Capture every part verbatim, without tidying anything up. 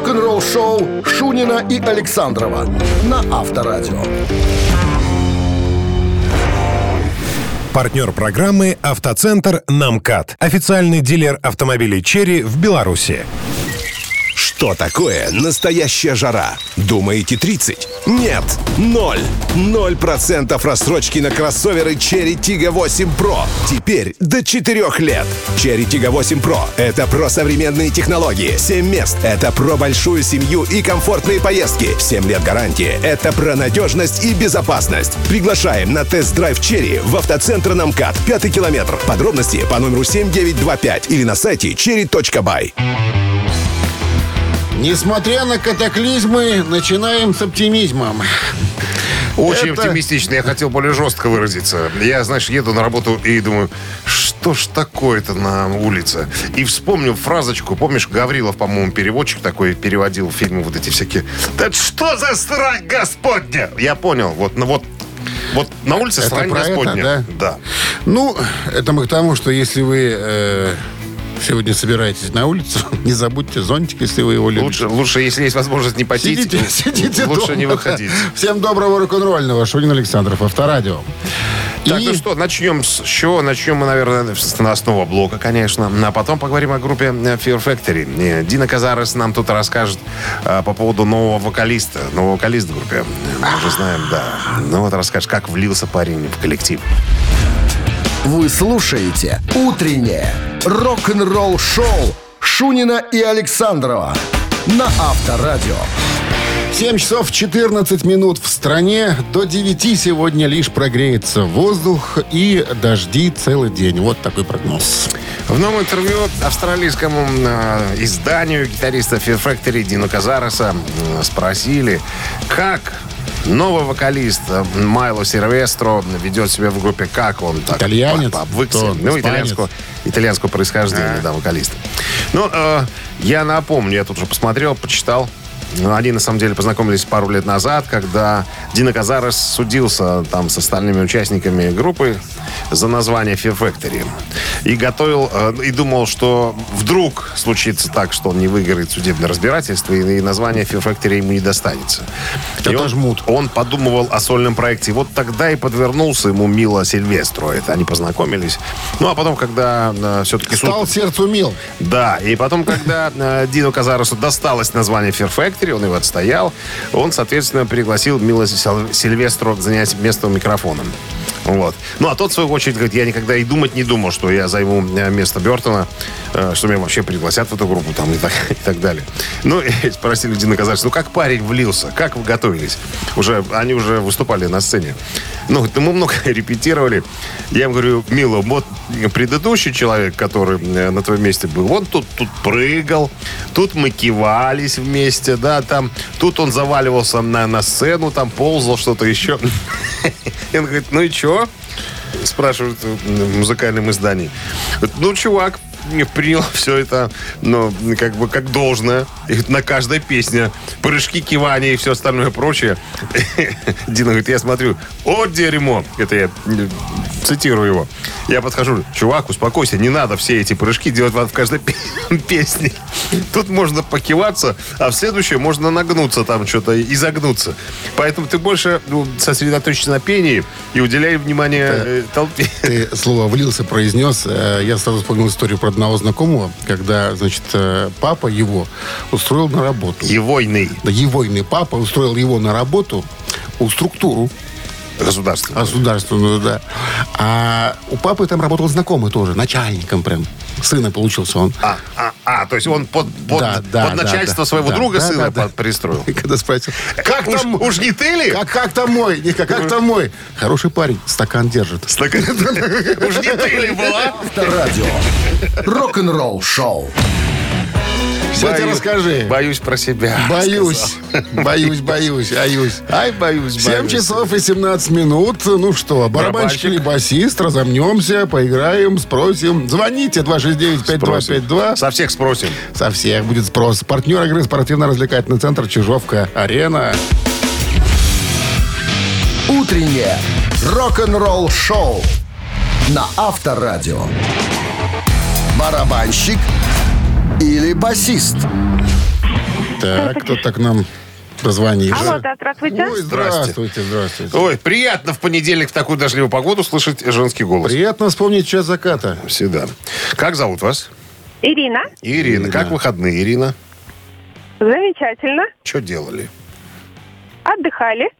рок-н-ролл-шоу Шунина и Александрова на Авторадио. Партнер программы «Автоцентр Намкат». Официальный дилер автомобилей «Chery» в Беларуси. Что такое настоящая жара? Думаете, тридцать? Нет, ноль. Ноль процентов рассрочки на кроссоверы Chery Tiggo восемь Pro. Теперь до четырех лет. Chery Tiggo восемь Pro — это про современные технологии, семь мест. Это про большую семью и комфортные поездки. семь лет гарантии. Это про надежность и безопасность. Приглашаем на тест-драйв Chery в автоцентр «Намкат», пятый километр. Подробности по номеру семь девять два пять или на сайте черри точка бай. Несмотря на катаклизмы, начинаем с оптимизмом. Очень это... оптимистично. Я хотел более жестко выразиться. Я, знаешь, еду на работу и думаю, что ж такое-то на улице? И вспомнил фразочку. Помнишь, Гаврилов, по-моему, переводчик такой переводил фильмы вот эти всякие. Да что за срань господня? Я понял. Вот, ну вот. Вот на улице это срань господня. Это, да? Да. Ну, это мы к тому, что если вы... Э... сегодня собираетесь на улицу, не забудьте зонтик, если вы его любите. Лучше, лучше если есть возможность, не потеть. Сидите, сидите лучше дома. Не выходить. Всем доброго рок-н-ролльного. Шунин Александров, Авторадио. Так, и... ну что, начнем с чего? Начнем мы, наверное, с новостного блока, конечно. А потом поговорим о группе Fear Factory. Дина Казарес нам тут расскажет а, по поводу нового вокалиста. Нового вокалиста в группе. Мы уже знаем, да. Ну вот расскажешь, как влился парень в коллектив. Вы слушаете «Утреннее рок-н-ролл-шоу» Шунина и Александрова на Авторадио. семь часов четырнадцать минут в стране. До девяти сегодня лишь прогреется воздух и дожди целый день. Вот такой прогноз. В новом интервью австралийскому э, изданию гитариста Fear Factory Дино Казареса э, спросили, как... Новый вокалист Майло Сильвестро ведет себя в группе, как он так итальянец, обвыкся. Ну, итальянского, итальянского происхождения, а. да, вокалист. Ну, э, я напомню, я тут уже посмотрел, почитал. Они, на самом деле, познакомились пару лет назад, когда Дино Казарес судился там с остальными участниками группы за название Fear Factory. И готовил, и думал, что вдруг случится так, что он не выиграет судебное разбирательство, и название Fear Factory ему не достанется. Это он, жмут. Он подумывал о сольном проекте. Вот тогда и подвернулся ему Мило Сильвестро. Это они познакомились. Ну, а потом, когда э, все-таки... Стал суд... сердцу мил. Да, и потом, когда э, Дино Казаресу досталось название Fear Factory, он его отстоял. Он, соответственно, пригласил Мило Сильвестро занять место у микрофона. Вот. Ну, а тот, в свою очередь, говорит, я никогда и думать не думал, что я займу место Бёртона, что меня вообще пригласят в эту группу там, и, так, и так далее. Ну, и спросили Дина Казарса, ну, как парень влился? Как вы готовились? Уже, они уже выступали на сцене. Ну, мы много репетировали. Я им говорю, Мило, вот предыдущий человек, который на твоем месте был, он тут, тут прыгал, тут мы кивались вместе, да, там, тут он заваливался на, на сцену, там ползал, что-то еще. И он говорит, ну и чё? Спрашивают в музыкальном издании. Ну, чувак принял все это, ну, как бы, как должное. И на каждой песне прыжки, кивания и все остальное прочее. Дина говорит, я смотрю, о, дерьмо. Это я цитирую его. Я подхожу, чувак, успокойся, не надо все эти прыжки делать в каждой песне. Тут можно покиваться, а в следующее можно нагнуться там что-то, изогнуться. Поэтому ты больше ну, сосредоточься на пении и уделяй внимание э, толпе. Ты слово «влился» произнес. Я сразу вспомнил историю про одного знакомого, когда, значит, папа его устроил на работу. Егойный. Да, егойный папа устроил его на работу, у структуру. Государственную. Государственную, да. А у папы там работал знакомый тоже, начальником прям. Сына получился он. А, а, а то есть он под, под, да, да, под начальство да, своего да, друга да, сына да, да. пристроил. И когда спросил, как уж, там, уж не ты ли? Как, как там мой? Не, как, как там мой? Хороший парень, стакан держит. Стакан. Уж не ты ли была? Авторадио. Рок-н-ролл шоу. Все тебе расскажи. Боюсь про себя. Боюсь. Боюсь, боюсь, боюсь. Ай, боюсь, боюсь. семь часов и семнадцать минут. Ну что, барабанщик или басист, разомнемся, поиграем, спросим. Звоните два шесть девять пять два пять два. Со всех спросим. Со всех будет спрос. Партнер игры спортивно-развлекательный центр «Чижовка-Арена». Утреннее рок-н-ролл шоу на Авторадио. Барабанщик или басист? Так, кто-то к нам дозвонился. Алло, да, здравствуйте. Ой, здравствуйте, здравствуйте. Ой, приятно в понедельник в такую дождливую погоду слышать женский голос. Приятно вспомнить час заката. Всегда. Как зовут вас? Ирина. Ирина. Ирина. Как выходные, Ирина? Замечательно. Что делали? Отдыхали.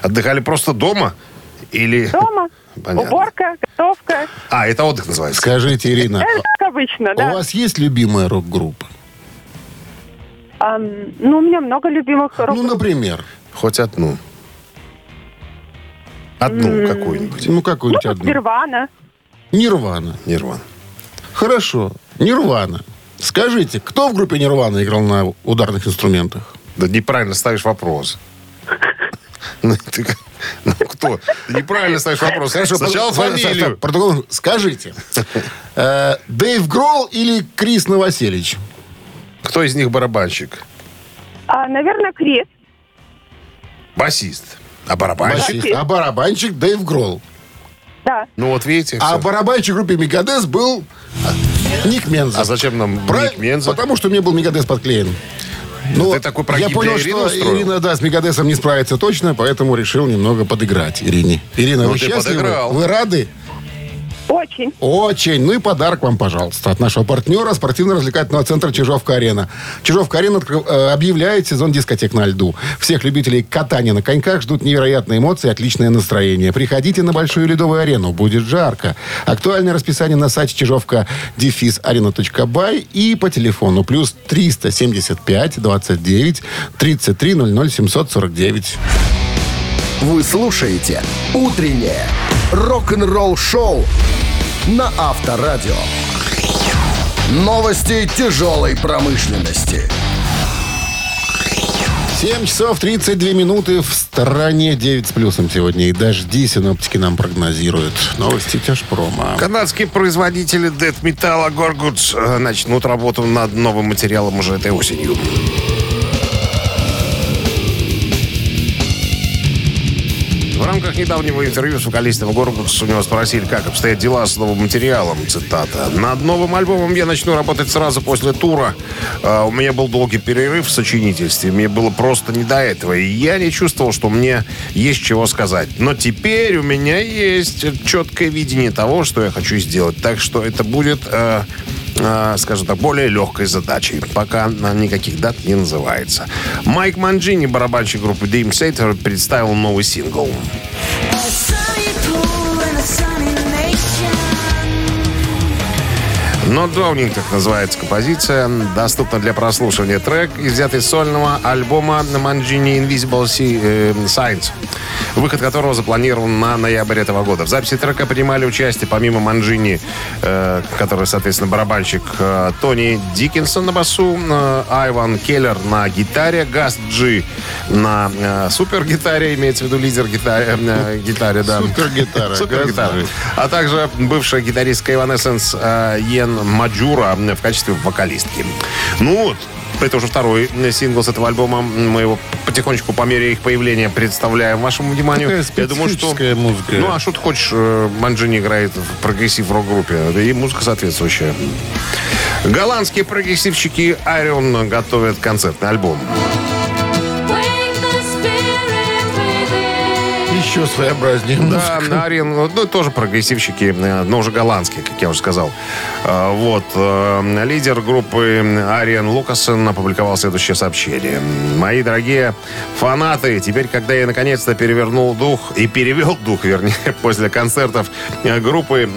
Отдыхали просто дома? Или... Дома. Понятно. Уборка, готовка. А, это отдых называется. Скажите, Ирина. Это как обычно, да. У вас есть любимая рок-группа? А, ну, у меня много любимых рок-групп. Ну, например, хоть одну. Одну м-м-м. какую-нибудь. Ну, какую-нибудь ну, одну. Нирвана. Нирвана. Нирвана. Хорошо. Нирвана. Скажите, кто в группе Нирвана играл на ударных инструментах? Да неправильно ставишь вопрос. Ну, ты... Ну, кто? Ты неправильно ставишь вопрос. Хорошо, сначала фамилию. Протокол. Скажите, э, Дэйв Гролл или Крис Новоселич? Кто из них барабанщик? А, наверное, Крис. Басист. А барабанщик? Басист. А барабанщик Дэйв Гролл. Да. Ну, вот видите. А все. Барабанщик в группе Мегадес был Ник Менза. А зачем нам Про... Ник Менза? Потому что мне был Мегадес подклеен. Ну, такой я понял, что устроил? Ирина, да, с Мегадесом не справится точно, поэтому решил немного подыграть Ирине. Ирина, ну, вы счастливы? Подыграл. Вы рады? Очень. Очень. Ну и подарок вам, пожалуйста, от нашего партнера спортивно-развлекательного центра «Чижовка-арена». «Чижовка-арена» объявляет сезон дискотек на льду. Всех любителей катания на коньках ждут невероятные эмоции и отличное настроение. Приходите на Большую ледовую арену. Будет жарко. Актуальное расписание на сайте чижовка дефис арена точка бай и по телефону плюс триста семьдесят пять двадцать девять тридцать три ноль ноль семьсот сорок девять. Вы слушаете «Утреннее рок-н-ролл-шоу» на Авторадио. Новости тяжелой промышленности. семь часов тридцать две минуты в стороне, девять с плюсом сегодня. И дожди синоптики нам прогнозируют. Новости тяжпрома. Канадские производители дэт-металла Gorguts начнут работу над новым материалом уже этой осенью. В рамках недавнего интервью с вокалистом Горгутс у него спросили, как обстоят дела с новым материалом, цитата. «Над новым альбомом я начну работать сразу после тура. У меня был долгий перерыв в сочинительстве, мне было просто не до этого, и я не чувствовал, что мне есть чего сказать. Но теперь у меня есть четкое видение того, что я хочу сделать, так что это будет, э, э, скажем так, более легкой задачей. Пока никаких дат не называется». Майк Мангини, барабанщик группы Dream Theater, представил новый сингл. «Not Drowning», так называется композиция, доступна для прослушивания. Трек изъят из сольного альбома Mangini Invisible Science, выход которого запланирован на ноябрь этого года. В записи трека принимали участие, помимо Манджини, э, который, соответственно, барабанщик, э, Тони Диккинсон на басу, э, Айван Келлер на гитаре, Газ Джи на э, супергитаре, имеется в виду лидер гитаре, э, гитаре да. Супергитара. Супергитара. А также бывшая гитаристка Иван Эссенс Ен Маджура в качестве вокалистки. Ну вот. Это уже второй сингл с этого альбома. Мы его потихонечку по мере их появления представляем вашему вниманию. Такая специфическая, я думаю, что... музыка. Ну, а что ты хочешь? Манджини играет в прогрессив-рок-группе. И музыка соответствующая. Голландские прогрессивщики Ayreon готовят концертный альбом. Еще своеобразнее музыка. Да, на арену, ну, тоже прогрессивщики, но уже голландские, как я уже сказал. Вот. Лидер группы Арjen Luckassen опубликовал следующее сообщение. «Мои дорогие фанаты, теперь, когда я наконец-то перевернул дух, и перевел дух, вернее, после концертов группы,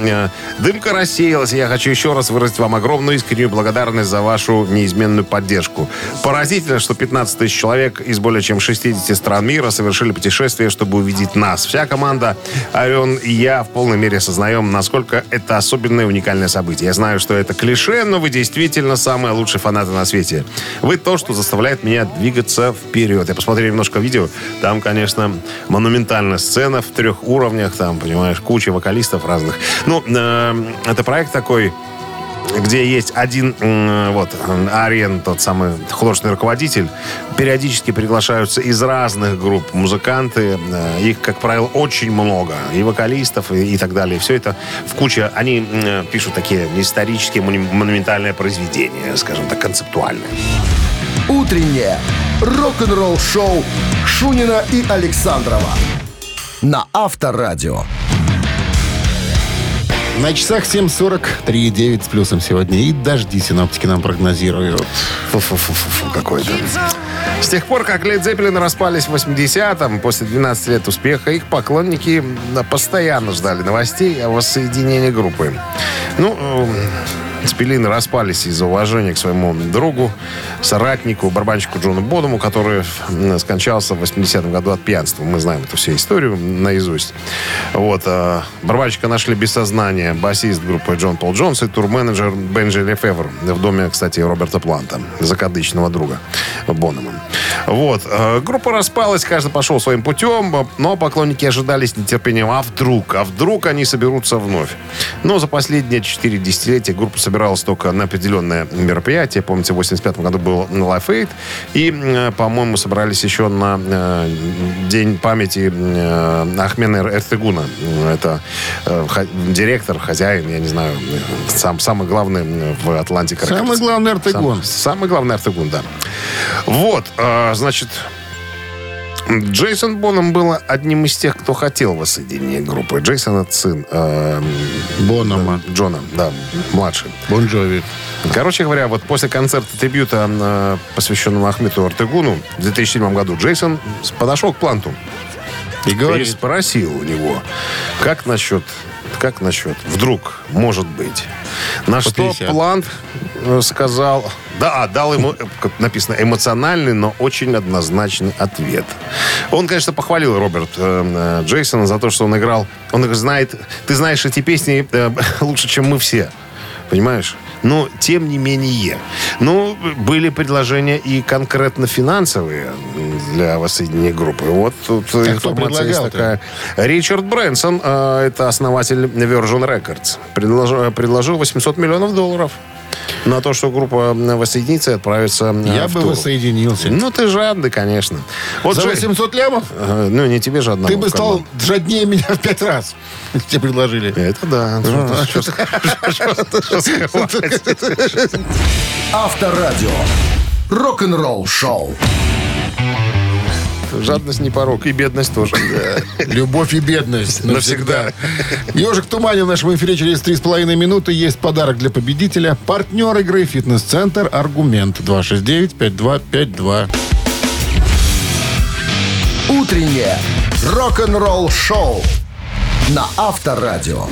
дымка рассеялась, и я хочу еще раз выразить вам огромную искреннюю благодарность за вашу неизменную поддержку. Поразительно, что пятнадцать тысяч человек из более чем шестидесяти стран мира совершили путешествие, чтобы увидеть нас. Вся команда Ayreon и я в полной мере осознаем, насколько это особенное и уникальное событие. Я знаю, что это клише, но вы действительно самые лучшие фанаты на свете. Вы то, что заставляет меня двигаться вперед». Я посмотрел немножко видео. Там, конечно, монументальная сцена в трех уровнях. Там, понимаешь, куча вокалистов разных. Ну, э, это проект такой, где есть один, вот, Арен, тот самый художественный руководитель. Периодически приглашаются из разных групп музыканты. Их, как правило, очень много. И вокалистов, и, и так далее. Все это в куче. Они пишут такие исторические, монументальные произведения, скажем так, концептуальные. Утреннее рок-н-ролл-шоу Шунина и Александрова на Авторадио. На часах семь сорок три, девять с плюсом сегодня. И дожди синоптики нам прогнозируют. Фу-фу-фу-фу, какой-то. С тех пор, как Led Zeppelin распались в восьмидесятом, после двенадцати лет успеха, их поклонники постоянно ждали новостей о воссоединении группы. Ну... Спиллины распались из-за уважения к своему другу, соратнику, барабанщику Джону Бодому, который скончался в восьмидесятом году от пьянства. Мы знаем эту всю историю наизусть. Вот. Барабанщика нашли без сознания басист группы Джон Пол Джонс и турменеджер Бенджи Лефевер в доме, кстати, Роберта Планта, закадычного друга Бонома. Вот. Группа распалась, каждый пошел своим путем, но поклонники ожидали с нетерпением, а вдруг, а вдруг они соберутся вновь. Но за последние четыре десятилетия группа собиралась только на определенное мероприятие. Помните, в восемьдесят пятом году был Live Aid. И, по-моему, собрались еще на э, День памяти э, Ахмета Эртегуна. Это э, х- директор, хозяин, я не знаю, сам, самый главный в «Атлантике». Самый главный Эртегун. Сам, самый главный Эртегун, да. Вот, э, значит... Джейсон Боном был одним из тех, кто хотел воссоединить группы. Джейсон — это сын э, Бонома. Джона, да, младший. Бон Джови. Короче говоря, вот после концерта-трибюта, э, посвященного Ахмету Ортегуну в две тысячи седьмом году, Джейсон подошел к Планту и, говорит, и спросил у него, как насчет, как насчет, вдруг, может быть. На что Плант сказал... Да, дал ему, как написано, эмоциональный, но очень однозначный ответ. Он, конечно, похвалил Роберт э, Джейсона за то, что он играл. Он знает, ты знаешь эти песни э, лучше, чем мы все. Понимаешь? Но, тем не менее. Ну, были предложения и конкретно финансовые для воссоединения группы. Вот тут а информация есть такая. Ричард Брэнсон, э, это основатель Virgin Records, предложил, предложил восемьсот миллионов долларов. На то, что группа воссоединится и отправится Я в бы тур. Воссоединился. Ну, ты жадный, конечно. Вот за восемьсот лямов? Э, ну, не тебе жадного. Ты бы стал жаднее меня в пять раз. Тебе предложили. Это да. Авторадио. Рок-н-ролл шоу. Жадность не порок, и бедность тоже. Да. Любовь и бедность навсегда. Ёжик в тумане в нашем эфире через три с половиной минуты. Есть подарок для победителя. Партнер игры — фитнес-центр «Аргумент». два шесть девять пять два пять два. Утреннее рок-н-ролл шоу на Авторадио.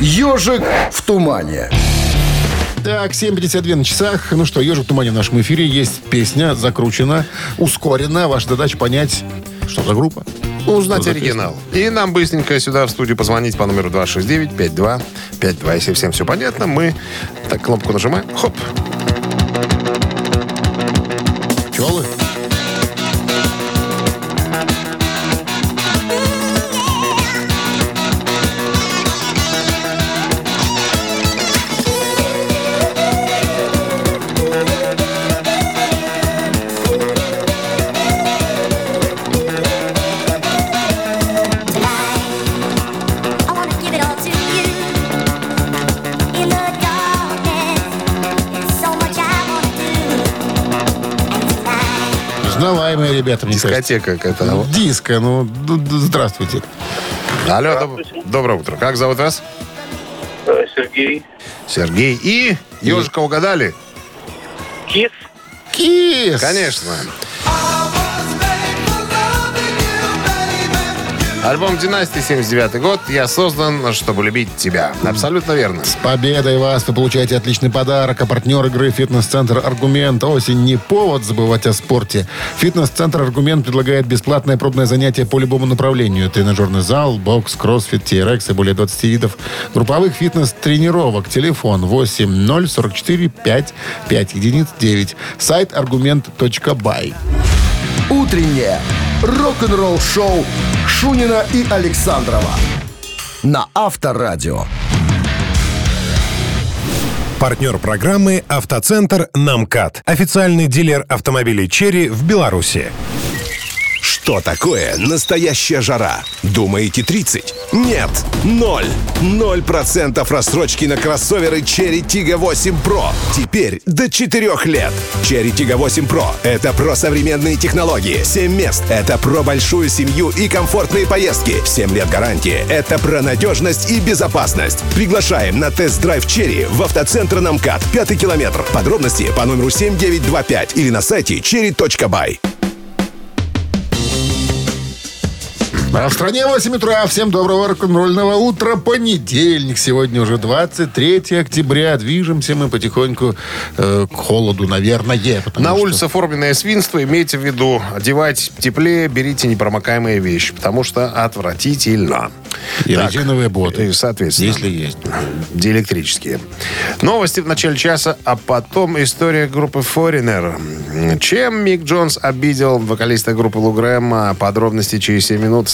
«Ёжик в тумане». Так, семь пятьдесят два на часах. Ну что, «Ежик в тумане» в нашем эфире. Есть песня, закручена, ускорена. Ваша задача — понять, что за группа. Узнать что оригинал. И нам быстренько сюда в студию позвонить по номеру два шесть девять пять два пять два. Если всем все понятно, мы так кнопку нажимаем. Хоп. Пчелы. Узнаваемые ребята, мне дискотека кажется. Какая-то. Диско, ну, здравствуйте. Алло, здравствуйте. Доб- доброе утро. Как зовут вас? Сергей. Сергей. И? Ёжика угадали? Кис. Кис. Конечно. Альбом «Династия», семьдесят девятый год. «Я создан, чтобы любить тебя». Абсолютно верно. С победой вас! Вы получаете отличный подарок. А партнер игры — фитнес-центр «Аргумент». Осень — не повод забывать о спорте. Фитнес-центр «Аргумент» предлагает бесплатное пробное занятие по любому направлению. Тренажерный зал, бокс, кроссфит, ти эр экс и более двадцати видов групповых фитнес-тренировок. Телефон восемь ноль четыре четыре пять пять девять. Сайт аргумент точка бай. Утреннее рок-н-ролл-шоу Шунина и Александрова на Авторадио. Партнер программы — «Автоцентр Намкат». Официальный дилер автомобилей «Chery» в Беларуси. Что такое настоящая жара? Думаете, тридцать? Нет, ноль. Ноль процентов рассрочки на кроссоверы Chery Tiggo восемь Pro. Теперь до четырех лет. Chery Tiggo восемь Pro — это про современные технологии, семь мест. Это про большую семью и комфортные поездки. семь лет гарантии. Это про надежность и безопасность. Приглашаем на тест-драйв Chery в автоцентр МКАД, пятый километр. Подробности по номеру семь девять два пять или на сайте черри точка бай. А в стране восемь утра. Всем доброго рок-н-ролльного утра. Понедельник. Сегодня уже двадцать третье октября. Движемся мы потихоньку э, к холоду, наверное. На что... улице оформленное свинство. Имейте в виду, одевать теплее, берите непромокаемые вещи, потому что отвратительно. И так, резиновые боты, соответственно. Если есть. Диэлектрические. Новости в начале часа, а потом история группы Foreigner. Чем Мик Джонс обидел вокалиста группы Лу Грэмма? Подробности через семь минут.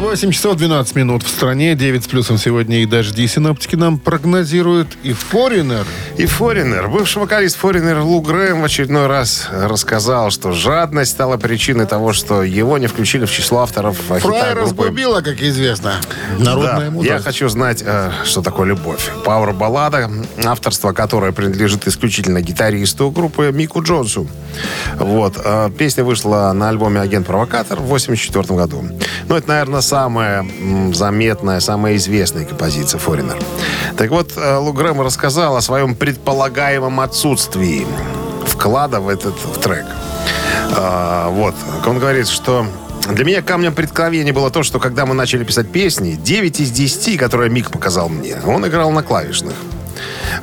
восемь часов двенадцать минут в стране, девять с плюсом сегодня и дожди синоптики нам прогнозируют. И Foreigner. И Foreigner. Бывший вокалист Foreigner Лу Грэм в очередной раз рассказал, что жадность стала причиной того, что его не включили в число авторов хита группы. Фраера разбубила, как известно. Народная мудрость. Я хочу знать, что такое любовь. Пауэр-баллада, авторство которой принадлежит исключительно гитаристу группы Мику Джонсу. Вот. Песня вышла на альбоме «Агент-провокатор» в восемьдесят четвёртом году. Ну, это, наверное, сам самая заметная, самая известная композиция Foreigner. Так вот, Лу Грэмм рассказал о своем предполагаемом отсутствии вклада в этот в трек. А, вот. Он говорит, что для меня камнем преткновения было то, что когда мы начали писать песни, девять из десяти, которые Мик показал мне, он играл на клавишных.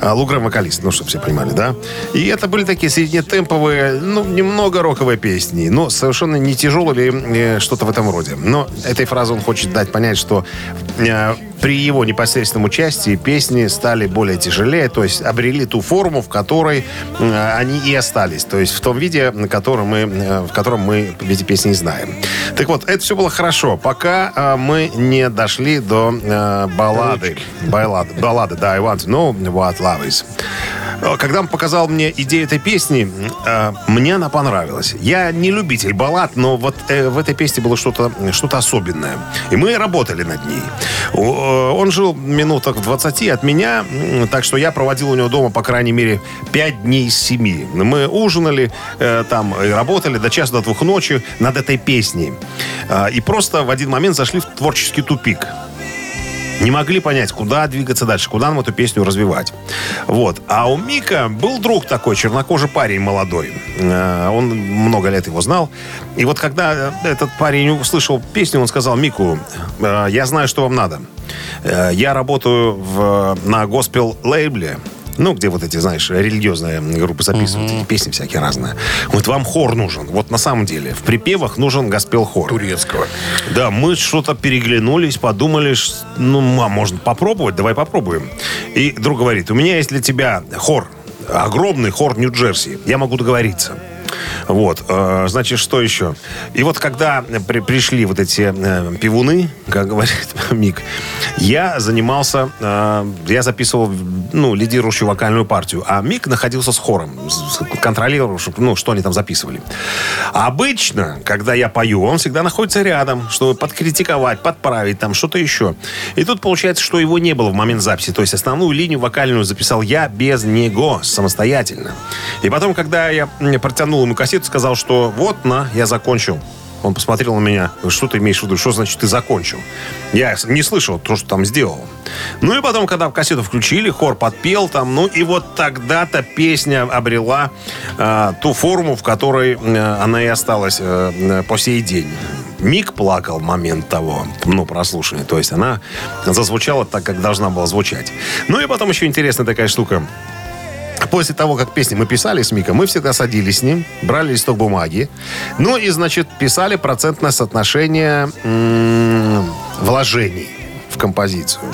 Лу Грэмм вокалист, ну, чтобы все понимали, да? И это были такие среднетемповые, ну, немного роковые песни, но совершенно не тяжелые или что-то в этом роде. Но этой фразой он хочет дать понять, что э, при его непосредственном участии песни стали более тяжелее, то есть обрели ту форму, в которой э, они и остались, то есть в том виде, на котором мы, э, в котором мы эти песни знаем. Так вот, это все было хорошо, пока э, мы не дошли до э, баллады. Баллады, баллады, да, I Want to Know What Love Is. Когда он показал мне идею этой песни, э, мне она понравилась. Я не любитель баллад, но вот э, в этой песне было что-то, что-то особенное. И мы работали над ней. О, он жил минуток в двадцати от меня, так что я проводил у него дома, по крайней мере, пять дней из семи. Мы ужинали э, там и работали до часа, до двух ночи над этой песней. Э, и просто в один момент зашли в творческий тупик. Не могли понять, куда двигаться дальше, куда нам эту песню развивать. Вот. А у Мика был друг такой, чернокожий парень молодой. Он много лет его знал. И вот когда этот парень услышал песню, он сказал: Мику, я знаю, что вам надо. Я работаю в, на госпел-лейбле. Ну, где вот эти, знаешь, религиозные группы записывают, mm-hmm. эти песни всякие разные. Вот вам хор нужен. Вот на самом деле в припевах нужен госпел-хор. Турецкого. Да, мы что-то переглянулись, подумали, ну, мам, можно попробовать, давай попробуем. И друг говорит: у меня есть для тебя хор, огромный хор Нью-Джерси, я могу договориться. Вот, значит, что еще? И вот когда при, пришли вот эти э, пивуны, как говорит Мик, я занимался, э, я записывал, ну, лидирующую вокальную партию, а Мик находился с хором, контролировал, ну, что они там записывали. Обычно, когда я пою, он всегда находится рядом, чтобы подкритиковать, подправить, там, что-то еще. И тут получается, что его не было в момент записи, то есть основную линию вокальную записал я без него, самостоятельно. И потом, когда я протянул ему кассету, сказал, что вот, на, я закончил. Он посмотрел на меня: что ты имеешь в виду? Что значит ты закончил? Я не слышал то, что там сделал. Ну и потом, когда кассету включили, хор подпел там, ну и вот тогда-то песня обрела э, ту форму, в которой э, она и осталась э, по сей день. Мик плакал в момент того, ну, прослушивания. То есть она зазвучала так, как должна была звучать. Ну и потом еще интересная такая штука. После того, как песни мы писали с Миком, мы всегда садились с ним, брали листок бумаги. Ну и, значит, писали процентное соотношение м-м, вложений в композицию.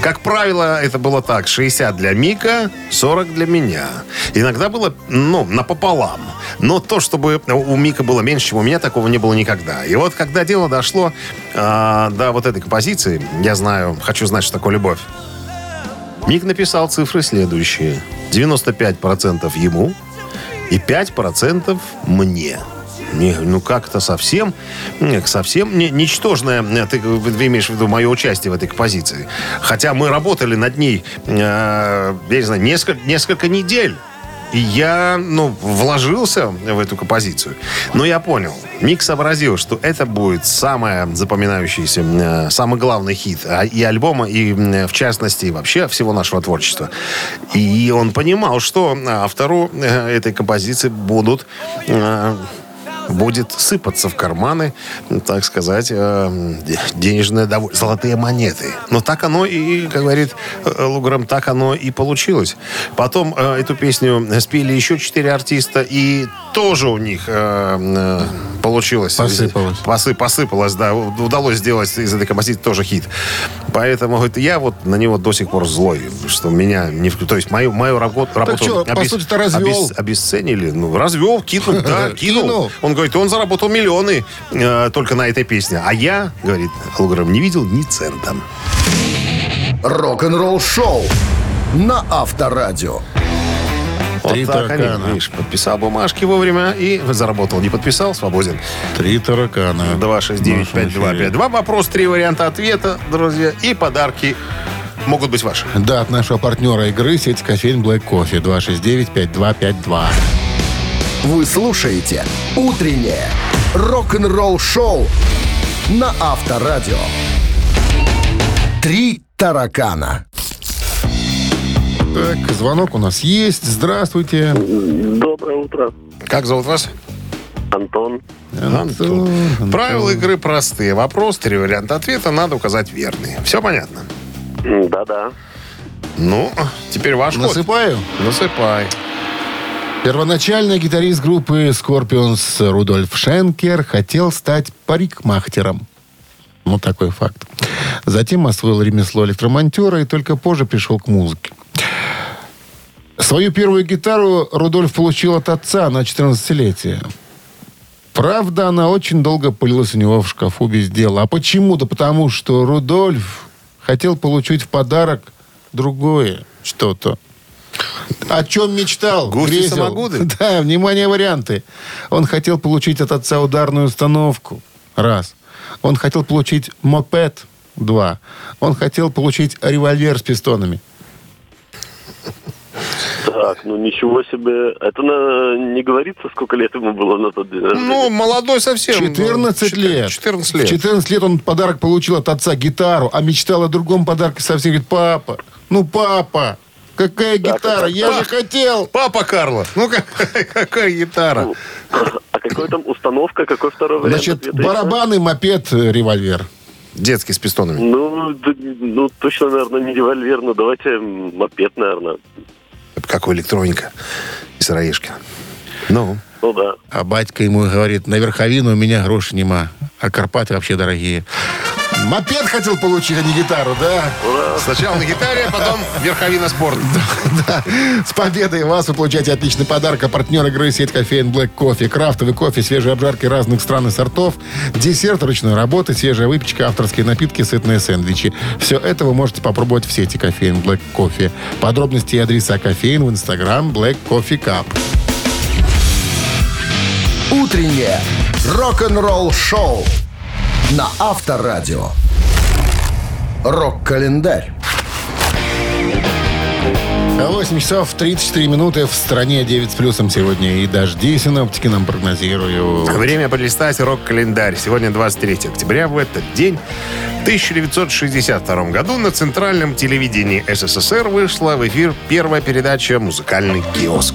Как правило, это было так. шестьдесят для Мика, сорок для меня. Иногда было, ну, напополам. Но то, чтобы у Мика было меньше, чем у меня, такого не было никогда. И вот, когда дело дошло э, до вот этой композиции, я знаю, хочу знать, что такое любовь. Мик написал цифры следующие. девяносто пять процентов ему и пять процентов мне. Не, ну, как-то совсем, совсем не, ничтожное, ты, ты имеешь в виду мое участие в этой композиции. Хотя мы работали над ней, э, я не знаю, несколько, несколько недель. И я, ну, вложился в эту композицию. Но я понял, Мик сообразил, что это будет самая запоминающаяся, самый главный хит и альбома, и в частности, и вообще всего нашего творчества. И он понимал, что автору этой композиции будут... будет сыпаться в карманы, так сказать, денежные доволь... золотые монеты. Но так оно и, как говорит Лу Грамм, так оно и получилось. Потом эту песню спели еще четыре артиста, и тоже у них получилось. Посыпалось. Посы... Посыпалось, да. Удалось сделать из этой композиции тоже хит. Поэтому говорит, я вот на него до сих пор злой, что меня не... То есть мою, мою работу... Так что, обес... по сути-то развел. Обес... Обесценили. Ну, развел, кинул, да, кинул. Он говорит, он заработал миллионы э, только на этой песне. А я, говорит, Лу Грамм, не видел ни цента. Рок-н-ролл шоу на Авторадио. Вот Три так, таракана. Они, видишь, подписал бумажки вовремя и заработал. Не подписал, свободен. Три таракана. два шесть девять пять два пять два. Вопрос, три варианта ответа, друзья. И подарки могут быть ваши. Да, от нашего партнера игры сеть кофеин Black Coffee. два шесть девять пять два пять два. Вы слушаете «Утреннее рок-н-ролл-шоу» на Авторадио. «Три таракана». Так, звонок у нас есть. Здравствуйте. Доброе утро. Как зовут вас? Антон. Антон. Антон. Правила игры простые. Вопрос, три варианта ответа. Надо указать верные. Все понятно? Да-да. Ну, теперь ваш ход. Насыпаю? Насыпай. Первоначально гитарист группы Scorpions Рудольф Шенкер хотел стать парикмахером. Вот такой факт. Затем освоил ремесло электромонтера и только позже пришел к музыке. Свою первую гитару Рудольф получил от отца на четырнадцатилетие. Правда, она очень долго пылилась у него в шкафу без дела. А почему? Да потому что Рудольф хотел получить в подарок другое что-то. О чем мечтал? Гуси самогоны? Да, внимание, варианты. Он хотел получить от отца ударную установку. Раз. Он хотел получить мопед. Два. Он хотел получить револьвер с пистонами. Так, ну ничего себе. Это не говорится, сколько лет ему было на тот день? Ну, молодой совсем. четырнадцать лет. четырнадцать лет. В четырнадцать лет он подарок получил от отца гитару, а мечтал о другом подарке совсем. Говорит, папа, ну папа. Какая так, гитара? Так, Я так. же хотел! Папа Карло! Ну, какая, какая гитара? А какой там установка? Какой второй вариант? Значит, барабаны, мопед, револьвер. Детский, с пистонами. Ну, да, ну, точно, наверное, не револьвер, но давайте мопед, наверное. Как у электроника и сыроежкина. Ну. Ну, да. А батька ему говорит, на верховину у меня гроши нема, а Карпаты вообще дорогие. Мопед хотел получить, а не гитару, да? Ура. Сначала на гитаре, потом верховина спорта. Да, да. С победой вас вы получаете отличный подарок. А партнер игры сеть кофеин Black Coffee. Крафтовый кофе, свежие обжарки разных стран и сортов, десерт ручной работы, свежая выпечка, авторские напитки, сытные сэндвичи. Все это вы можете попробовать в сети кофеин Black Coffee. Подробности и адреса кофеин в Instagram Black Coffee Cup. Утреннее рок-н-ролл шоу на Авторадио. Рок-календарь. восемь часов тридцать четыре минуты. В стране девять с плюсом сегодня. И дожди синоптики нам прогнозируют. Время полистать рок-календарь. Сегодня двадцать третьего октября. В этот день в тысяча девятьсот шестьдесят втором году на Центральном телевидении СССР вышла в эфир первая передача «Музыкальный киоск».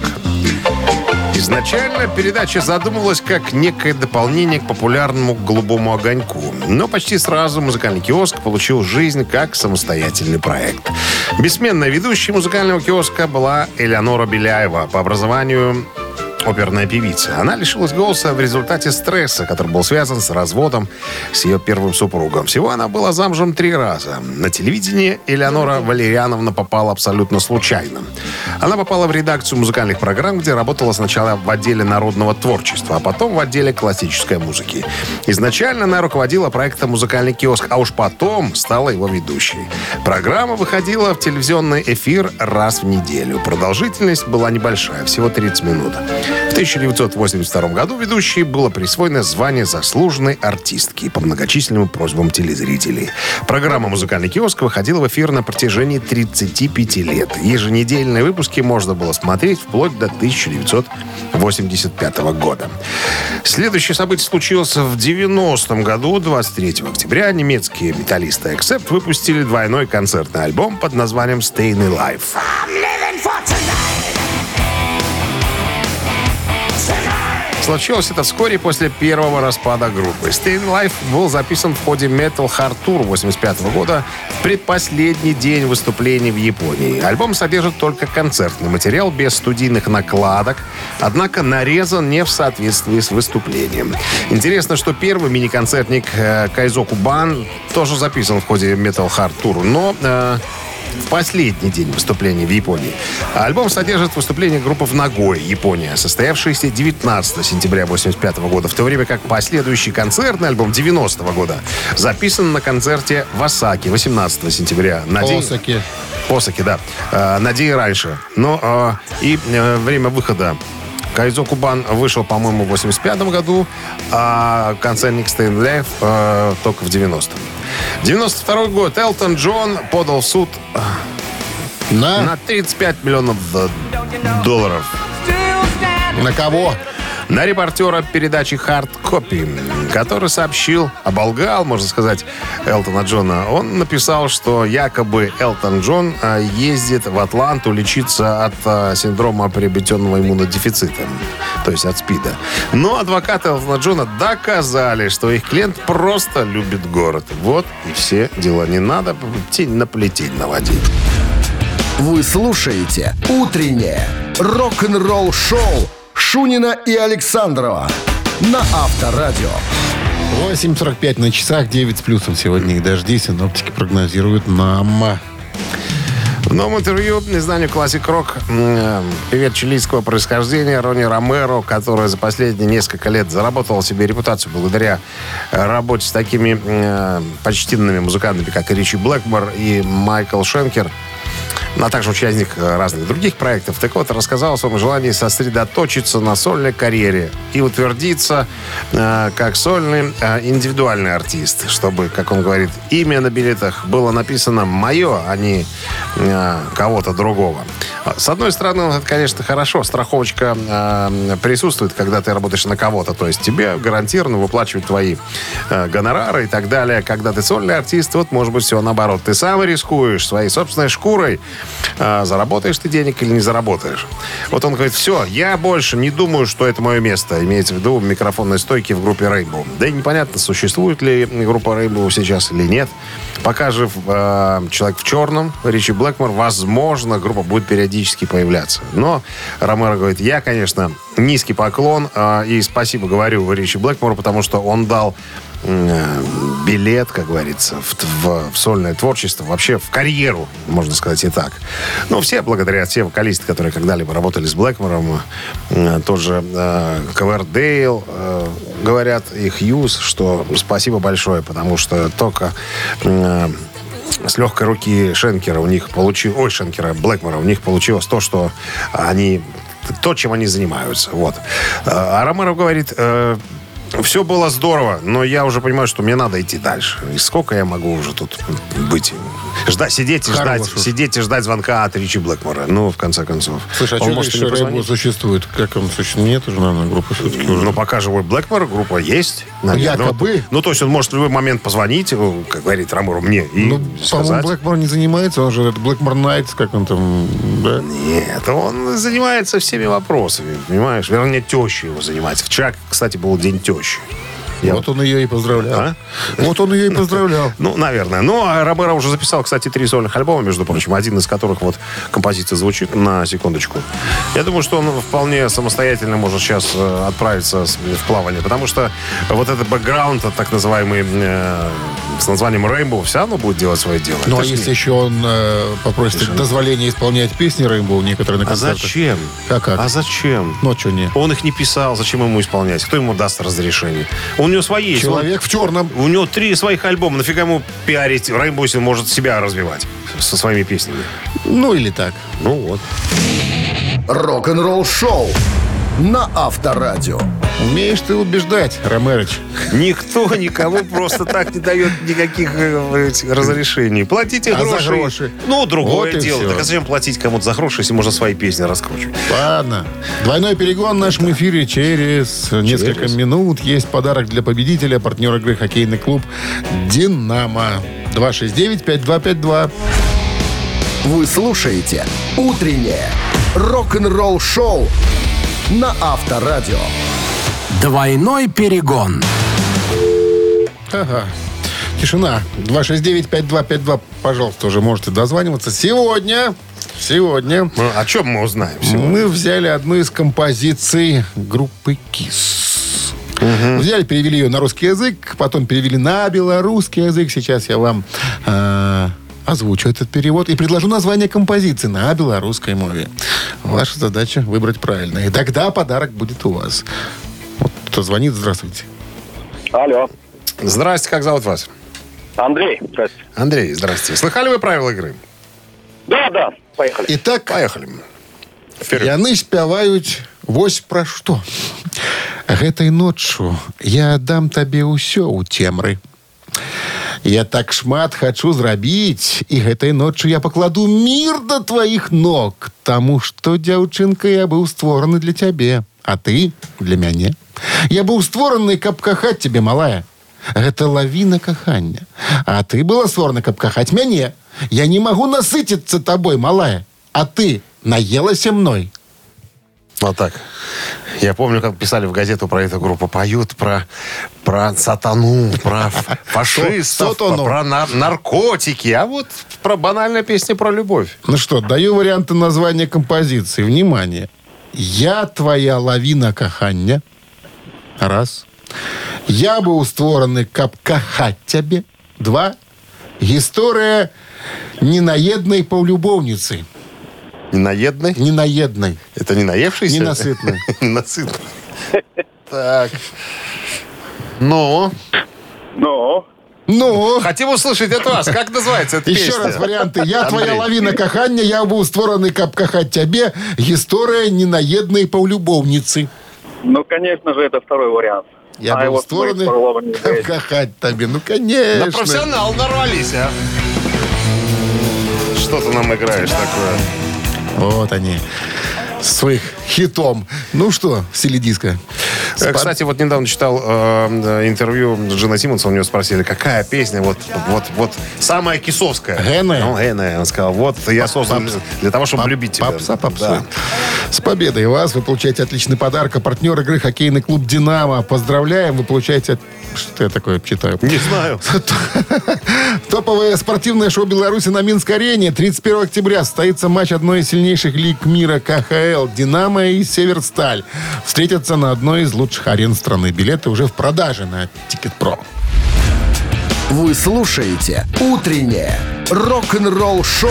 Изначально передача задумывалась как некое дополнение к популярному «Голубому огоньку». Но почти сразу «Музыкальный киоск» получил жизнь как самостоятельный проект. Бессменной ведущей «Музыкального киоска» была Элеонора Беляева, по образованию оперная певица. Она лишилась голоса в результате стресса, который был связан с разводом с ее первым супругом. Всего она была замужем три раза. На телевидении Элеонора Валерьяновна попала абсолютно случайно. Она попала в редакцию музыкальных программ, где работала сначала в отделе народного творчества, а потом в отделе классической музыки. Изначально она руководила проектом «Музыкальный киоск», а уж потом стала его ведущей. Программа выходила в телевизионный эфир раз в неделю. Продолжительность была небольшая, всего тридцать минут. В тысяча девятьсот восемьдесят втором году ведущей было присвоено звание заслуженной артистки по многочисленным просьбам телезрителей. Программа «Музыкальный киоск» выходила в эфир на протяжении тридцати пяти лет. Еженедельные выпуски можно было смотреть вплоть до тысяча девятьсот восемьдесят пятого года. Следующее событие случилось в девяностом году, двадцать третьего октября. Немецкие металлисты Accept выпустили двойной концертный альбом под названием «Stayin' Alive». Случилось это вскоре после первого распада группы. «Stayin' Alive» был записан в ходе Metal Hard Tour восемьдесят пятого года в предпоследний день выступлений в Японии. Альбом содержит только концертный материал, без студийных накладок, однако нарезан не в соответствии с выступлением. Интересно, что первый мини-концертник э, «Кайзоку Бан» тоже записан в ходе Metal Hard Tour, но... Э, в последний день выступления в Японии. Альбом содержит выступление группы в Нагое, Япония, состоявшееся девятнадцатого сентября тысяча девятьсот восемьдесят пятого года, в то время как последующий концертный альбом девяностого года записан на концерте в Осаке восемнадцатого сентября. На день... Осаке. Осаке, да. Э, на день раньше. Но э, и э, время выхода «Кайзо Кубан» вышел, по-моему, в восемьдесят пятом году, а концертник «Stayin' Alive» э, только в девяностом. девяносто второй год. Элтон Джон подал в суд на, на тридцать пять миллионов долларов. На кого? На репортера передачи «Hard Copy», который сообщил, оболгал, можно сказать, Элтона Джона. Он написал, что якобы Элтон Джон ездит в Атланту лечиться от синдрома приобретенного иммунодефицита, то есть от СПИДа. Но адвокаты Элтона Джона доказали, что их клиент просто любит город. Вот и все дела. Не надо тень на плетень наводить. Вы слушаете «Утреннее рок-н-ролл-шоу» Шунина и Александрова на Авторадио. восемь сорок пять на часах, девять с плюсом сегодня и дожди. Синоптики прогнозируют нам. В новом интервью изданию Classic Rock певец чилийского происхождения Рони Ромеро, который за последние несколько лет заработал себе репутацию благодаря работе с такими э, почтенными музыкантами, как Ричи Блэкмор и Майкл Шенкер, а также участник разных других проектов, так вот, рассказал о своем желании сосредоточиться на сольной карьере и утвердиться э, как сольный э, индивидуальный артист, чтобы, как он говорит, имя на билетах было написано «моё», а не э, кого-то другого. С одной стороны, это, конечно, хорошо. Страховочка э, присутствует, когда ты работаешь на кого-то. То есть тебе гарантированно выплачивают твои э, гонорары и так далее. Когда ты сольный артист, вот, может быть, все наоборот. Ты сам рискуешь своей собственной шкурой. Э, заработаешь ты денег или не заработаешь. Вот он говорит, все, я больше не думаю, что это мое место. Имеется в виду микрофонные стойки в группе Rainbow. Да и непонятно, существует ли группа Rainbow сейчас или нет. Пока же э, человек в черном, Ричи Блэкмор, возможно, группа будет переодеваться. Появляться. Но Ромеро говорит, я, конечно, низкий поклон э, и спасибо говорю Ричи Блэкмору, потому что он дал э, билет, как говорится, в, в, в сольное творчество, вообще в карьеру, можно сказать и так. Но все благодаря, все вокалисты, которые когда-либо работали с Блэкмором, э, тот же э, Ковердейл, э, говорят, и Хьюз, что спасибо большое, потому что только... Э, С легкой руки Шенкера у них получилось... Ой, Шенкера, Блэкмора у них получилось то, что они... То, чем они занимаются. Вот. А Ромеро говорит... Все было здорово, но я уже понимаю, что мне надо идти дальше. И сколько я могу уже тут быть? Ждать, сидеть и ждать, сидеть и ждать звонка от Ричи Блэкмора. Ну, в конце концов. Слушай, а он, что еще Рейнбоу существует? Как он существует? Нет уже, наверное, группы все-таки уже. Ну, пока живой Блэкмор, группа есть. Наверное. Якобы. Ну, то есть он может в любой момент позвонить, как говорит Ромеру, мне и ну, сказать. По-моему, Блэкмор не занимается. Он же Блэкмор Найтс, как он там, да? Нет, он занимается всеми вопросами, понимаешь? Вернее, теща его занимается. Вчера, кстати, был день тещи. Я... Вот он ее и поздравлял. А? Вот он ее и поздравлял. Ну, наверное. Ну, а Ромеро уже записал, кстати, три сольных альбома, между прочим, один из которых вот композиция звучит на секундочку. Я думаю, что он вполне самостоятельно может сейчас отправиться в плавание, потому что вот этот бэкграунд, так называемый, с названием Rainbow, все равно будет делать свое дело. Ну, это а если не... еще он попросит Совершенно. дозволение исполнять песни Rainbow некоторые на концертах? А зачем? Как, как? А зачем? Ну, что не? Он их не писал, зачем ему исполнять? Кто ему даст разрешение? У него свои есть. Человек в черном. У него три своих альбома. Нафига ему пиарить? Rainbow может себя развивать со своими песнями. Ну, или так. Ну, вот. Рок-н-ролл шоу на Авторадио. Умеешь ты убеждать, Ромерыч. Никто никому просто так не дает никаких разрешений. Платите гроши. Ну, другое дело. Так а зачем платить кому-то за гроши, если можно свои песни раскручивать? Ладно. Двойной перегон в нашем эфире через несколько минут. Есть подарок для победителя, партнер игры хоккейный клуб «Динамо». два шесть девять пять два пять два. Вы слушаете «Утреннее рок-н-ролл-шоу» на Авторадио. Двойной перегон. Ага. Тишина. два шесть девять пять два пять два. Пожалуйста, уже можете дозваниваться. Сегодня... Сегодня... О чем мы узнаем сегодня? Мы взяли одну из композиций группы «Кисс». Угу. Взяли, перевели ее на русский язык, потом перевели на белорусский язык. Сейчас я вам... Э- озвучу этот перевод и предложу название композиции на белорусской мове. Ваша задача выбрать правильно. И тогда подарок будет у вас. Вот кто звонит, здравствуйте. Алло. Здрасте, как зовут вас? Андрей. Здравствуйте. Андрей, здрасте. Слыхали вы правила игры? Да, да. Поехали. Итак, поехали. Вперед. Яны спявают вось про что. Гэтай ночью я дам тебе усё у темры. Я так шмат хочу зрабіць, і гэтай ночью я покладу мир до твоих ног, тому что, девчонка, я был створаны для тебе, а ты для меня. Я был створаны, каб кахать тебе, малая. Это лавина кахання. А ты была створана, каб кахать мяне. Я не могу насытиться тобой, малая, а ты наелася мной. Вот так. Я помню, как писали в газету про эту группу. Поют про, про сатану, про фашистов, про наркотики. А вот про банальная песня про любовь. Ну что, даю варианты названия композиции. Внимание. «Я твоя лавина кахання». Раз. «Я бы уствораны, каб кахать тебе». Два. «История ненаедной полюбовницы». Ненаедной? Ненаедной. Это не наевшийся? Ненасытной. Ненасытной. Так. Ну? Ну? Ну? Хотим услышать от вас. Как называется эта песня? Еще раз варианты. «Я твоя лавина кахання», «Я был створаны, каб кахать тебе», «История ненаедной полюбовницы». Ну, конечно же, это второй вариант. «Я был створаны, каб кахать тебе». Ну, конечно. На профессионал нарвались, а? Что ты нам играешь такое? Вот они, с их хитом. Ну что, селедиска. Спад... Кстати, вот недавно читал э, интервью Джина Симмонса, у него спросили, какая песня, вот, вот, вот самая кисовская. Гэная? Ну, гэная. Он сказал, вот я создан для того, чтобы любить тебя. Попса, попса. Да. С победой вас. Вы получаете отличный подарок. А партнер игры хоккейный клуб «Динамо». Поздравляем. Вы получаете... Что я такое читаю? Не знаю. Топовое спортивное шоу Беларуси на Минской арене. тридцать первого октября состоится матч одной из сильнейших лиг мира ка ха эл. «Динамо» и «Северсталь» встретятся на одной из лучших арен страны. Билеты уже в продаже на Тикет.Про. Вы слушаете «Утреннее рок-н-ролл-шоу»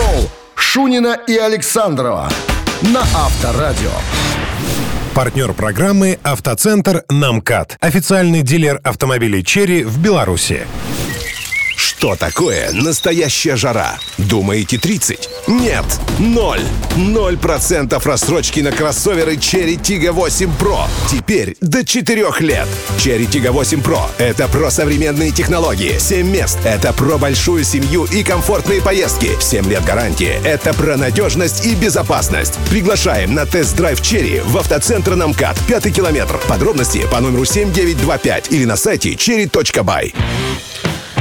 Шунина и Александрова на Авторадио. Партнер программы «Автоцентр Намкат». Официальный дилер автомобилей «Chery» в Беларуси. Что такое настоящая жара? Думаете, тридцать? Нет, ноль. Ноль процентов рассрочки на кроссоверы Chery Tiggo восемь Pro. Теперь до четырех лет. Chery Tiggo восемь Pro – это про современные технологии. семь мест – это про большую семью и комфортные поездки. семь лет гарантии – это про надежность и безопасность. Приглашаем на тест-драйв Chery в автоцентр «Намкат», пятый километр. Подробности по номеру семь девять два пять или на сайте черри точка бай.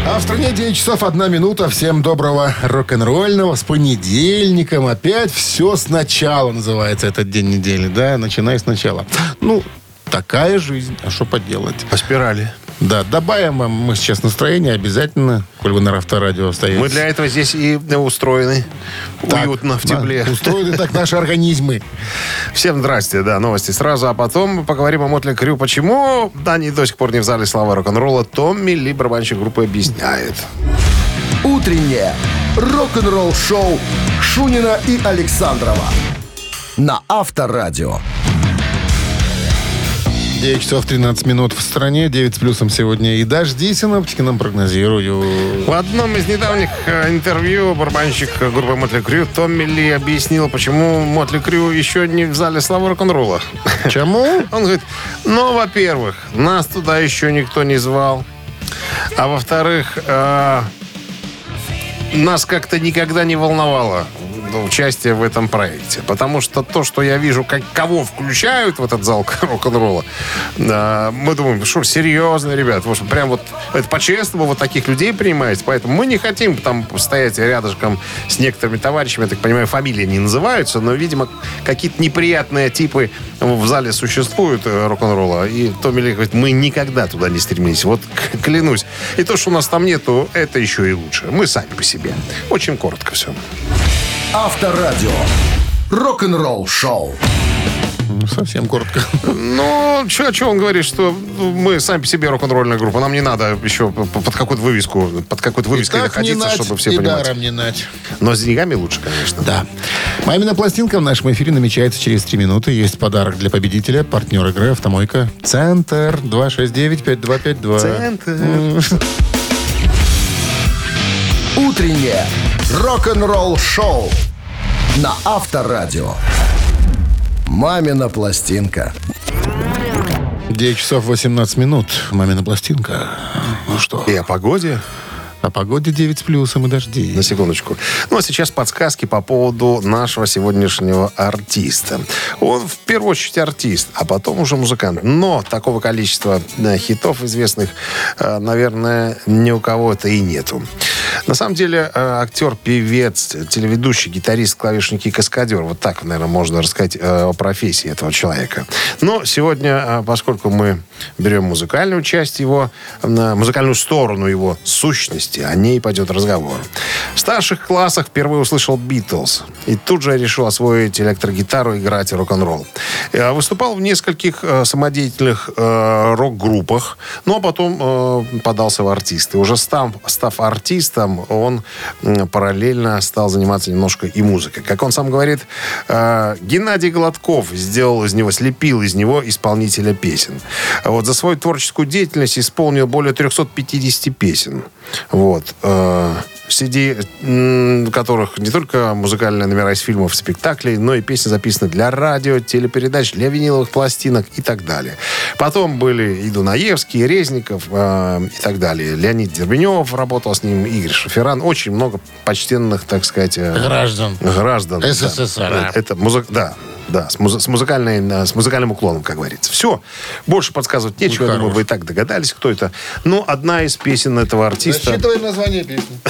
А в стране девять часов одна минута. Всем доброго рок-н-ролльного. С понедельником опять все сначала называется этот день недели. Да, начинай сначала. Ну, такая жизнь. А что поделать? По спирали. Да, добавим вам мы сейчас настроение обязательно, коль вы на Авторадио остаетесь. Мы для этого здесь и устроены. Так, уютно, в тепле. Да, устроены так наши организмы. Всем здрасте, да, новости сразу. А потом поговорим о Mötley Crüe. Почему они до сих пор не в зале славы рок-н-ролла, Томми Ли, барабанщик группы, объясняет. Утреннее рок-н-ролл-шоу Шунина и Александрова на Авторадио. девять часов тринадцать минут в стране, девять с плюсом сегодня. И дожди синоптики нам прогнозируют. В одном из недавних интервью барабанщик группы Mötley Crüe Томми Ли объяснил, почему Mötley Crüe еще не в зале славы рок-н-ролла. Почему? Он говорит, ну, во-первых, нас туда еще никто не звал. А во-вторых, э, нас как-то никогда не волновало участие в этом проекте. Потому что то, что я вижу, как, кого включают в этот зал рок-н-ролла, э, мы думаем, что серьезно, ребят, вот, прям вот это по-честному, вот таких людей принимаете, поэтому мы не хотим там стоять рядышком с некоторыми товарищами, я так понимаю, фамилии не называются, но, видимо, какие-то неприятные типы в зале существуют рок-н-ролла, и Томми Ли говорит, мы никогда туда не стремились, вот клянусь. И то, что у нас там нету, это еще и лучше. Мы сами по себе. Очень коротко все. Авторадио. Рок-н-ролл шоу. Ну, совсем коротко. Ну, что, что он говорит, что мы сами по себе рок-н-ролльная группа. Нам не надо еще под какую-то вывеску, под какую-то вывеску находиться, нать, чтобы все понимали. Даром не нать. Но с деньгами лучше, конечно. Да. «Мамина пластинка» в нашем эфире намечается через три минуты. Есть подарок для победителя, партнер игры «Автомойка». Центр два шесть девять пять два пять два. Центр. Утреннее рок-н-ролл-шоу на Авторадио. «Мамина пластинка». девять часов восемнадцать минут. «Мамина пластинка». Ну что? И о погоде. О погоде девять с плюсом и дожди. На секундочку. Ну, а сейчас подсказки по поводу нашего сегодняшнего артиста. Он в первую очередь артист, а потом уже музыкант. Но такого количества хитов известных, наверное, ни у кого это и нету. На самом деле, актер, певец, телеведущий, гитарист, клавишник и каскадер. Вот так, наверное, можно рассказать о профессии этого человека. Но сегодня, поскольку мы берем музыкальную часть его, музыкальную сторону его сущности, о ней пойдет разговор. В старших классах впервые услышал «Битлз» и тут же решил освоить электрогитару, играть рок-н-ролл. Выступал в нескольких самодеятельных рок-группах, но потом подался в артисты. Уже став, став артистом, он параллельно стал заниматься немножко и музыкой. Как он сам говорит, Геннадий Гладков сделал из него, слепил из него исполнителя песен. Вот, за свою творческую деятельность исполнил более триста пятьдесят песен. Вот. си ди, которых не только музыкальные номера из фильмов, спектаклей, но и песни записаны для радио, телепередач, для виниловых пластинок и так далее. Потом были и Дунаевский, и Резников, э, и так далее. Леонид Дербенев работал с ним, Игорь Шеферан. Очень много почтенных, так сказать... Граждан. Граждан. СССР. Да. Это музыка... Да. Да, с, муз- с, музыкальной, с музыкальным уклоном, как говорится. Все. Больше подсказывать нечего. Я думаю, вы и так догадались, кто это. Ну, одна из песен этого артиста... Засчитывай название песни.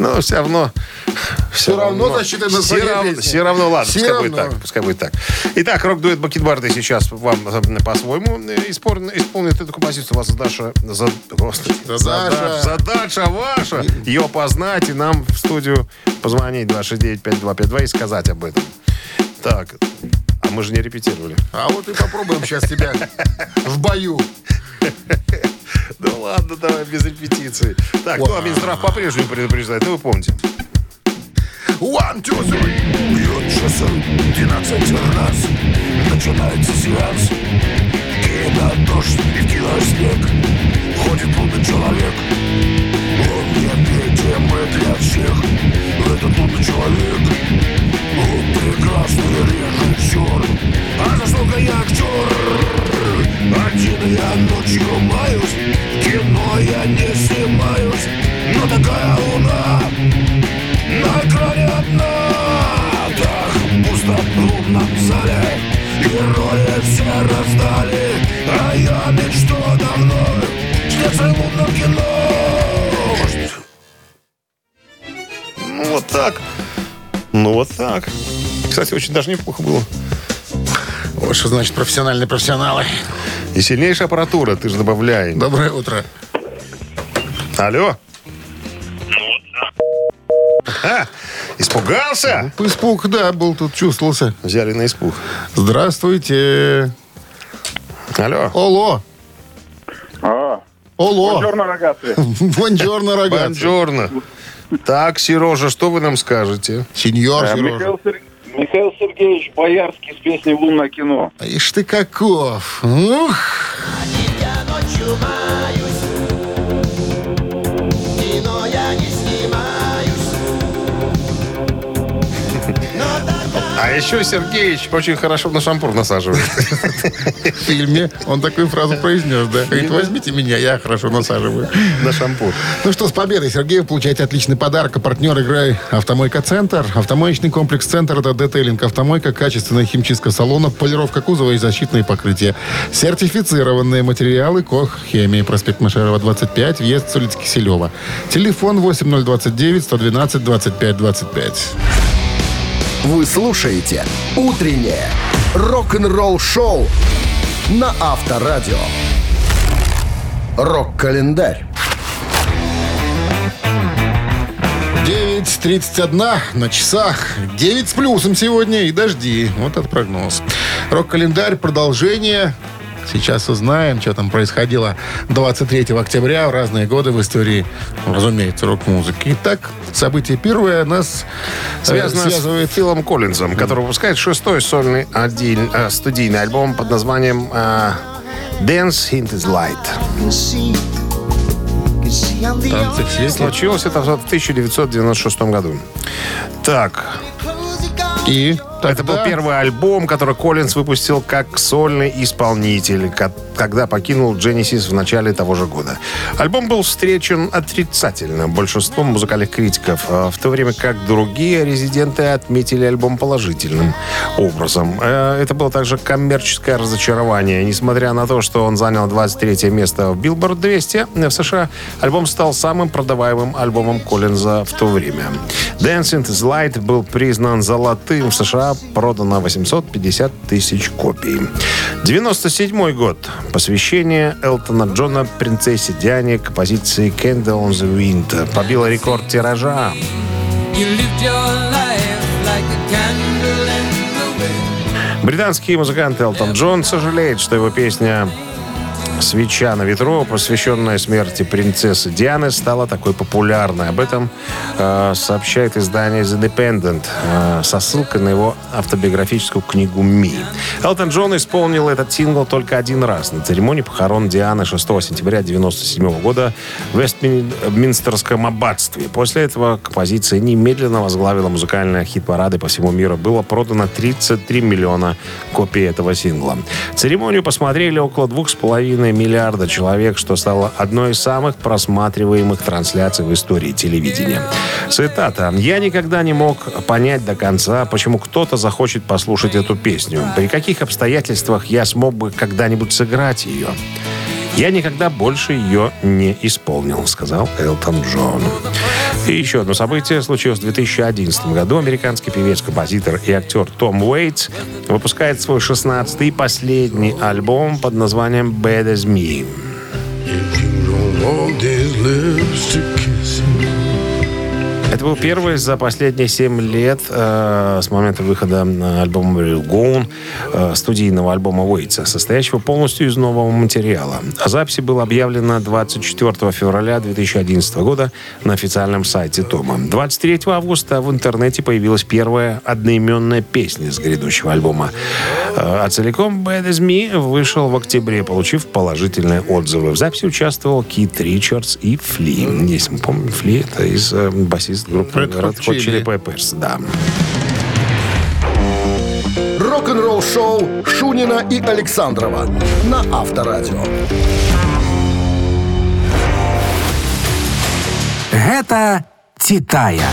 Ну, все равно... Все равно засчитывай название песни. Все равно, ладно, пускай будет так. Итак, рок-дуэт Бакенбарды сейчас вам по-своему исполнит эту композицию. У вас задача... Задача ваша. Ее познать и нам в студию позвонить два шесть девять пять два пять два и сказать об этом. Так, а мы же не репетировали. А вот и попробуем сейчас тебя в бою. Да ладно, давай без репетиции. Так, ну а Минздрав по-прежнему предупреждает, ну вы помните. One, two, three. Бьют часы двенадцать раз. Начинается сеанс. Кидает дождь и кидает снег. Ходит лунный человек. Он не петь, мы для всех. Этот лунный человек. Прекрасный режиссер, а за что-то я актер. Один я ночью маюсь, кино я не снимаюсь, но такая луна на экране одна. Так пусто в лунном зале, герои все раздали, а я мечту давно снятся в лунном кино. Ну вот так. Ну, вот так. Кстати, очень даже неплохо было. Вот что значит профессиональные профессионалы. И сильнейшая аппаратура, ты же добавляй. Доброе утро. Алло. А, испугался? Испуг, да, был тут, чувствовался. Взяли на испуг. Здравствуйте. Алло. Оло. А. Оло. Бонджорно, рогатые. Бонджорно, рогатые. Бонджорно. Так, Сережа, что вы нам скажете? Сеньор а, Сережа. Михаил Сергеевич Боярский с песней «Лунное кино». А ишь ты каков. Ух. А еще Сергеевич очень хорошо на шампур насаживает. В фильме он такую фразу произнес, да? Говорит, возьмите меня, я хорошо насаживаю. На шампур. Ну что, с победой, Сергеев, получаете отличный подарок. А партнер игры «Автомойка Центр». Автомоечный комплекс «Центр» — это детейлинг автомойка, качественная химчистка салона, полировка кузова и защитные покрытия. Сертифицированные материалы «Коххемии». Проспект Машерова, двадцать пять, въезд с улицы Киселева. Телефон восемь ноль два девять сто двенадцать двадцать пять двадцать пять. Вы слушаете «Утреннее рок-н-ролл-шоу» на Авторадио. Рок-календарь. девять тридцать один на часах. девять с плюсом сегодня и дожди. Вот этот прогноз. Рок-календарь, продолжение. Сейчас узнаем, что там происходило двадцать третьего октября в разные годы в истории, разумеется, рок-музыки. Итак, событие первое нас связано связывает с Филом Коллинзом, который выпускает шестой сольный один, э, студийный альбом под названием э, «Dance in the Light». Танцы в свете. Случилось это в тысяча девятьсот девяносто шестом году. Так... И тогда... Это был первый альбом, который Коллинз выпустил как сольный исполнитель, когда покинул Genesis в начале того же года. Альбом был встречен отрицательно большинством музыкальных критиков, в то время как другие резиденты отметили альбом положительным образом. Это было также коммерческое разочарование. Несмотря на то, что он занял двадцать третье место в Billboard двести в США, альбом стал самым продаваемым альбомом Коллинза в то время. «Dancing is Light» был признан золотым в США, продано восемьсот пятьдесят тысяч копий. девяносто седьмой год. Посвящение Элтона Джона принцессе Диане композиции «Candle on the Wind» побило рекорд тиража. Британский музыкант Элтон Джон сожалеет, что его песня «Свеча на ветру», посвященная смерти принцессы Дианы, стала такой популярной. Об этом э, сообщает издание The Independent э, со ссылкой на его автобиографическую книгу «Ми». Элтон Джон исполнил этот сингл только один раз на церемонии похорон Дианы шестого сентября девяносто седьмого года в Вестминстерском аббатстве. После этого композиция немедленно возглавила музыкальные хит-парады по всему миру. Было продано тридцать три миллиона копий этого сингла. Церемонию посмотрели около двух с половиной миллиарда человек, что стало одной из самых просматриваемых трансляций в истории телевидения. Цитата. «Я никогда не мог понять до конца, почему кто-то захочет послушать эту песню. При каких обстоятельствах я смог бы когда-нибудь сыграть ее? Я никогда больше ее не исполнил», — сказал Элтон Джон. И еще одно событие случилось в две тысячи одиннадцатом году. Американский певец, композитор и актер Том Уэйтс выпускает свой шестнадцатый и последний альбом под названием «Bad as Me». Это был первый за последние семь лет э, с момента выхода альбома «Real Gone», э, студийного альбома Уэйтса, состоящего полностью из нового материала. Запись была объявлена двадцать четвёртого февраля две тысячи одиннадцатого года на официальном сайте Тома. двадцать третьего августа в интернете появилась первая одноименная песня с грядущего альбома. А целиком «Bad as Me» вышел в октябре, получив положительные отзывы. В записи участвовал Кит Ричардс и Фли. Если мы помним, Фли — это из э, басиста группы Red Hot Chili Peppers, да. Рок-н-ролл шоу Шунина и Александрова на Авторадио. Это «Титая».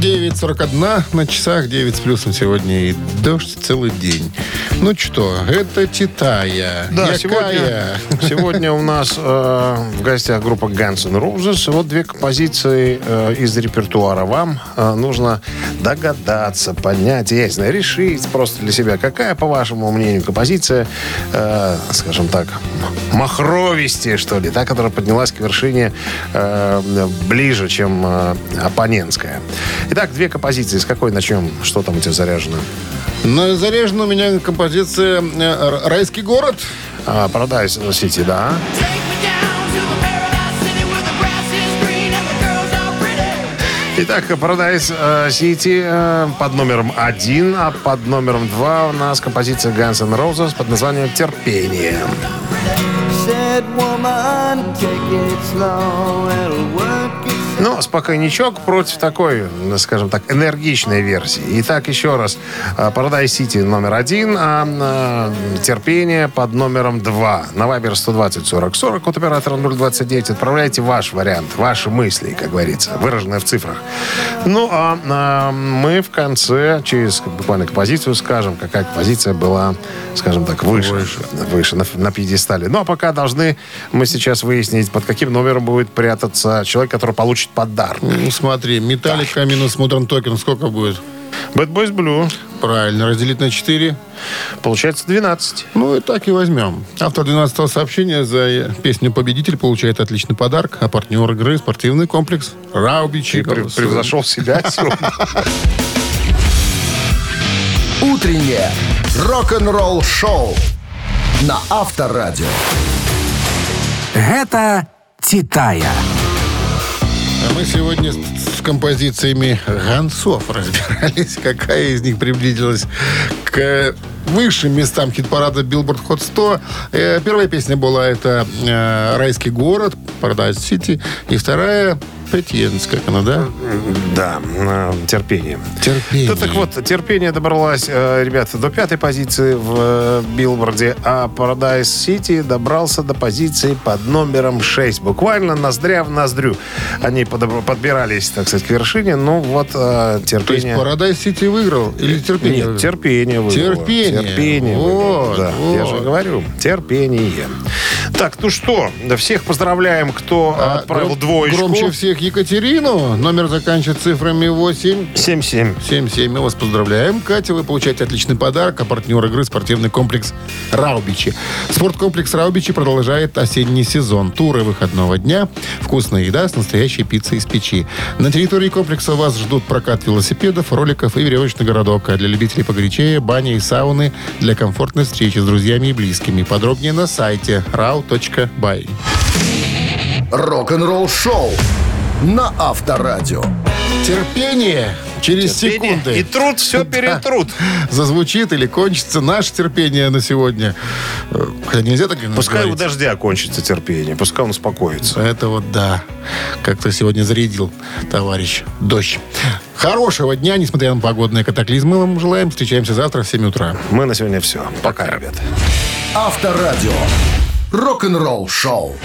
девять сорок один на часах, девять с плюсом сегодня и дождь целый день. Ну что, это Титая. Да, сегодня, сегодня у нас э, в гостях группа Guns N' Roses. Вот две композиции э, из репертуара. Вам э, нужно догадаться, понять, ясно, решить просто для себя, какая, по вашему мнению, композиция, э, скажем так, махровистее, что ли, та, которая поднялась к вершине э, ближе, чем э, оппонентская. Итак, две композиции. С какой начнем? Что там у тебя заряжено? Ну, заряжена у меня композиция «Райский город». А, «Paradise City», да. Итак, Paradise City под номером один, а под номером два у нас композиция Guns N' Roses под названием «Терпение». Ну, спокойничок против такой, скажем так, энергичной версии. Итак, еще раз. Paradise City номер один, а терпение под номером два. На Viber сто двадцать сорок сорок от оператора ноль двадцать девять. Отправляйте ваш вариант, ваши мысли, как говорится, выраженные в цифрах. Ну, а, а мы в конце, через буквально композицию, скажем, какая композиция была, скажем так, выше. Выше, выше на, на пьедестале. Ну, а пока должны мы сейчас выяснить, под каким номером будет прятаться человек, который получит подарок. Ну, смотри, Металлика минус Modern Token сколько будет? Bad Boys Blue. Правильно, разделить на четыре. Получается двенадцать. Ну и так и возьмем. Автор двенадцатого сообщения за песню «Победитель» получает отличный подарок, а партнер игры — спортивный комплекс «Раубичи». Превзошел себя. Утреннее рок-н-ролл шоу на Авторадио. Это «Титая». А мы сегодня с, с композициями гансов разбирались, какая из них приблизилась к высшим местам хит-парада Billboard Hot сто. Первая песня была это «Райский город», «Paradise City», и вторая «Patience», как она, да? Да, «Терпение». Терпение. Да, так вот, «Терпение» добралась, ребята, до пятой позиции в Билборде, а «Paradise City» добрался до позиции под номером шесть. Буквально ноздря в ноздрю. Они подбирались, так сказать, к вершине, но вот «Терпение». То есть «Paradise City» выиграл или «Терпение»? Нет, «Терпение» выиграло. «Терпение». Терпение. Вот, да, вот. Я же говорю, терпение. Так, ну что, всех поздравляем, кто а, отправил гром, двоечку. Громче всех Екатерину. Номер заканчивается цифрами восемь. семь семь. семь семь. Мы вас поздравляем. Катя, вы получаете отличный подарок. А партнер игры — спортивный комплекс «Раубичи». Спорткомплекс «Раубичи» продолжает осенний сезон. Туры выходного дня. Вкусная еда с настоящей пиццей из печи. На территории комплекса вас ждут прокат велосипедов, роликов и веревочный городок. А для любителей погорячее — бани и сауны для комфортной встречи с друзьями и близкими. Подробнее на сайте рау точка бай. Рок-н-ролл шоу на Авторадио. Терпение. Через терпение. Секунды. И труд все перетрут. Да. Зазвучит или кончится наше терпение на сегодня. Хотя нельзя так говорить. Пускай у дождя кончится терпение. Пускай он успокоится. Это вот да. Как-то сегодня зарядил товарищ дождь. Хорошего дня, несмотря на погодные катаклизмы, мы вам желаем. Встречаемся завтра в семь утра. Мы на сегодня все. Пока, ребята. Авторадио. Рок-н-ролл шоу.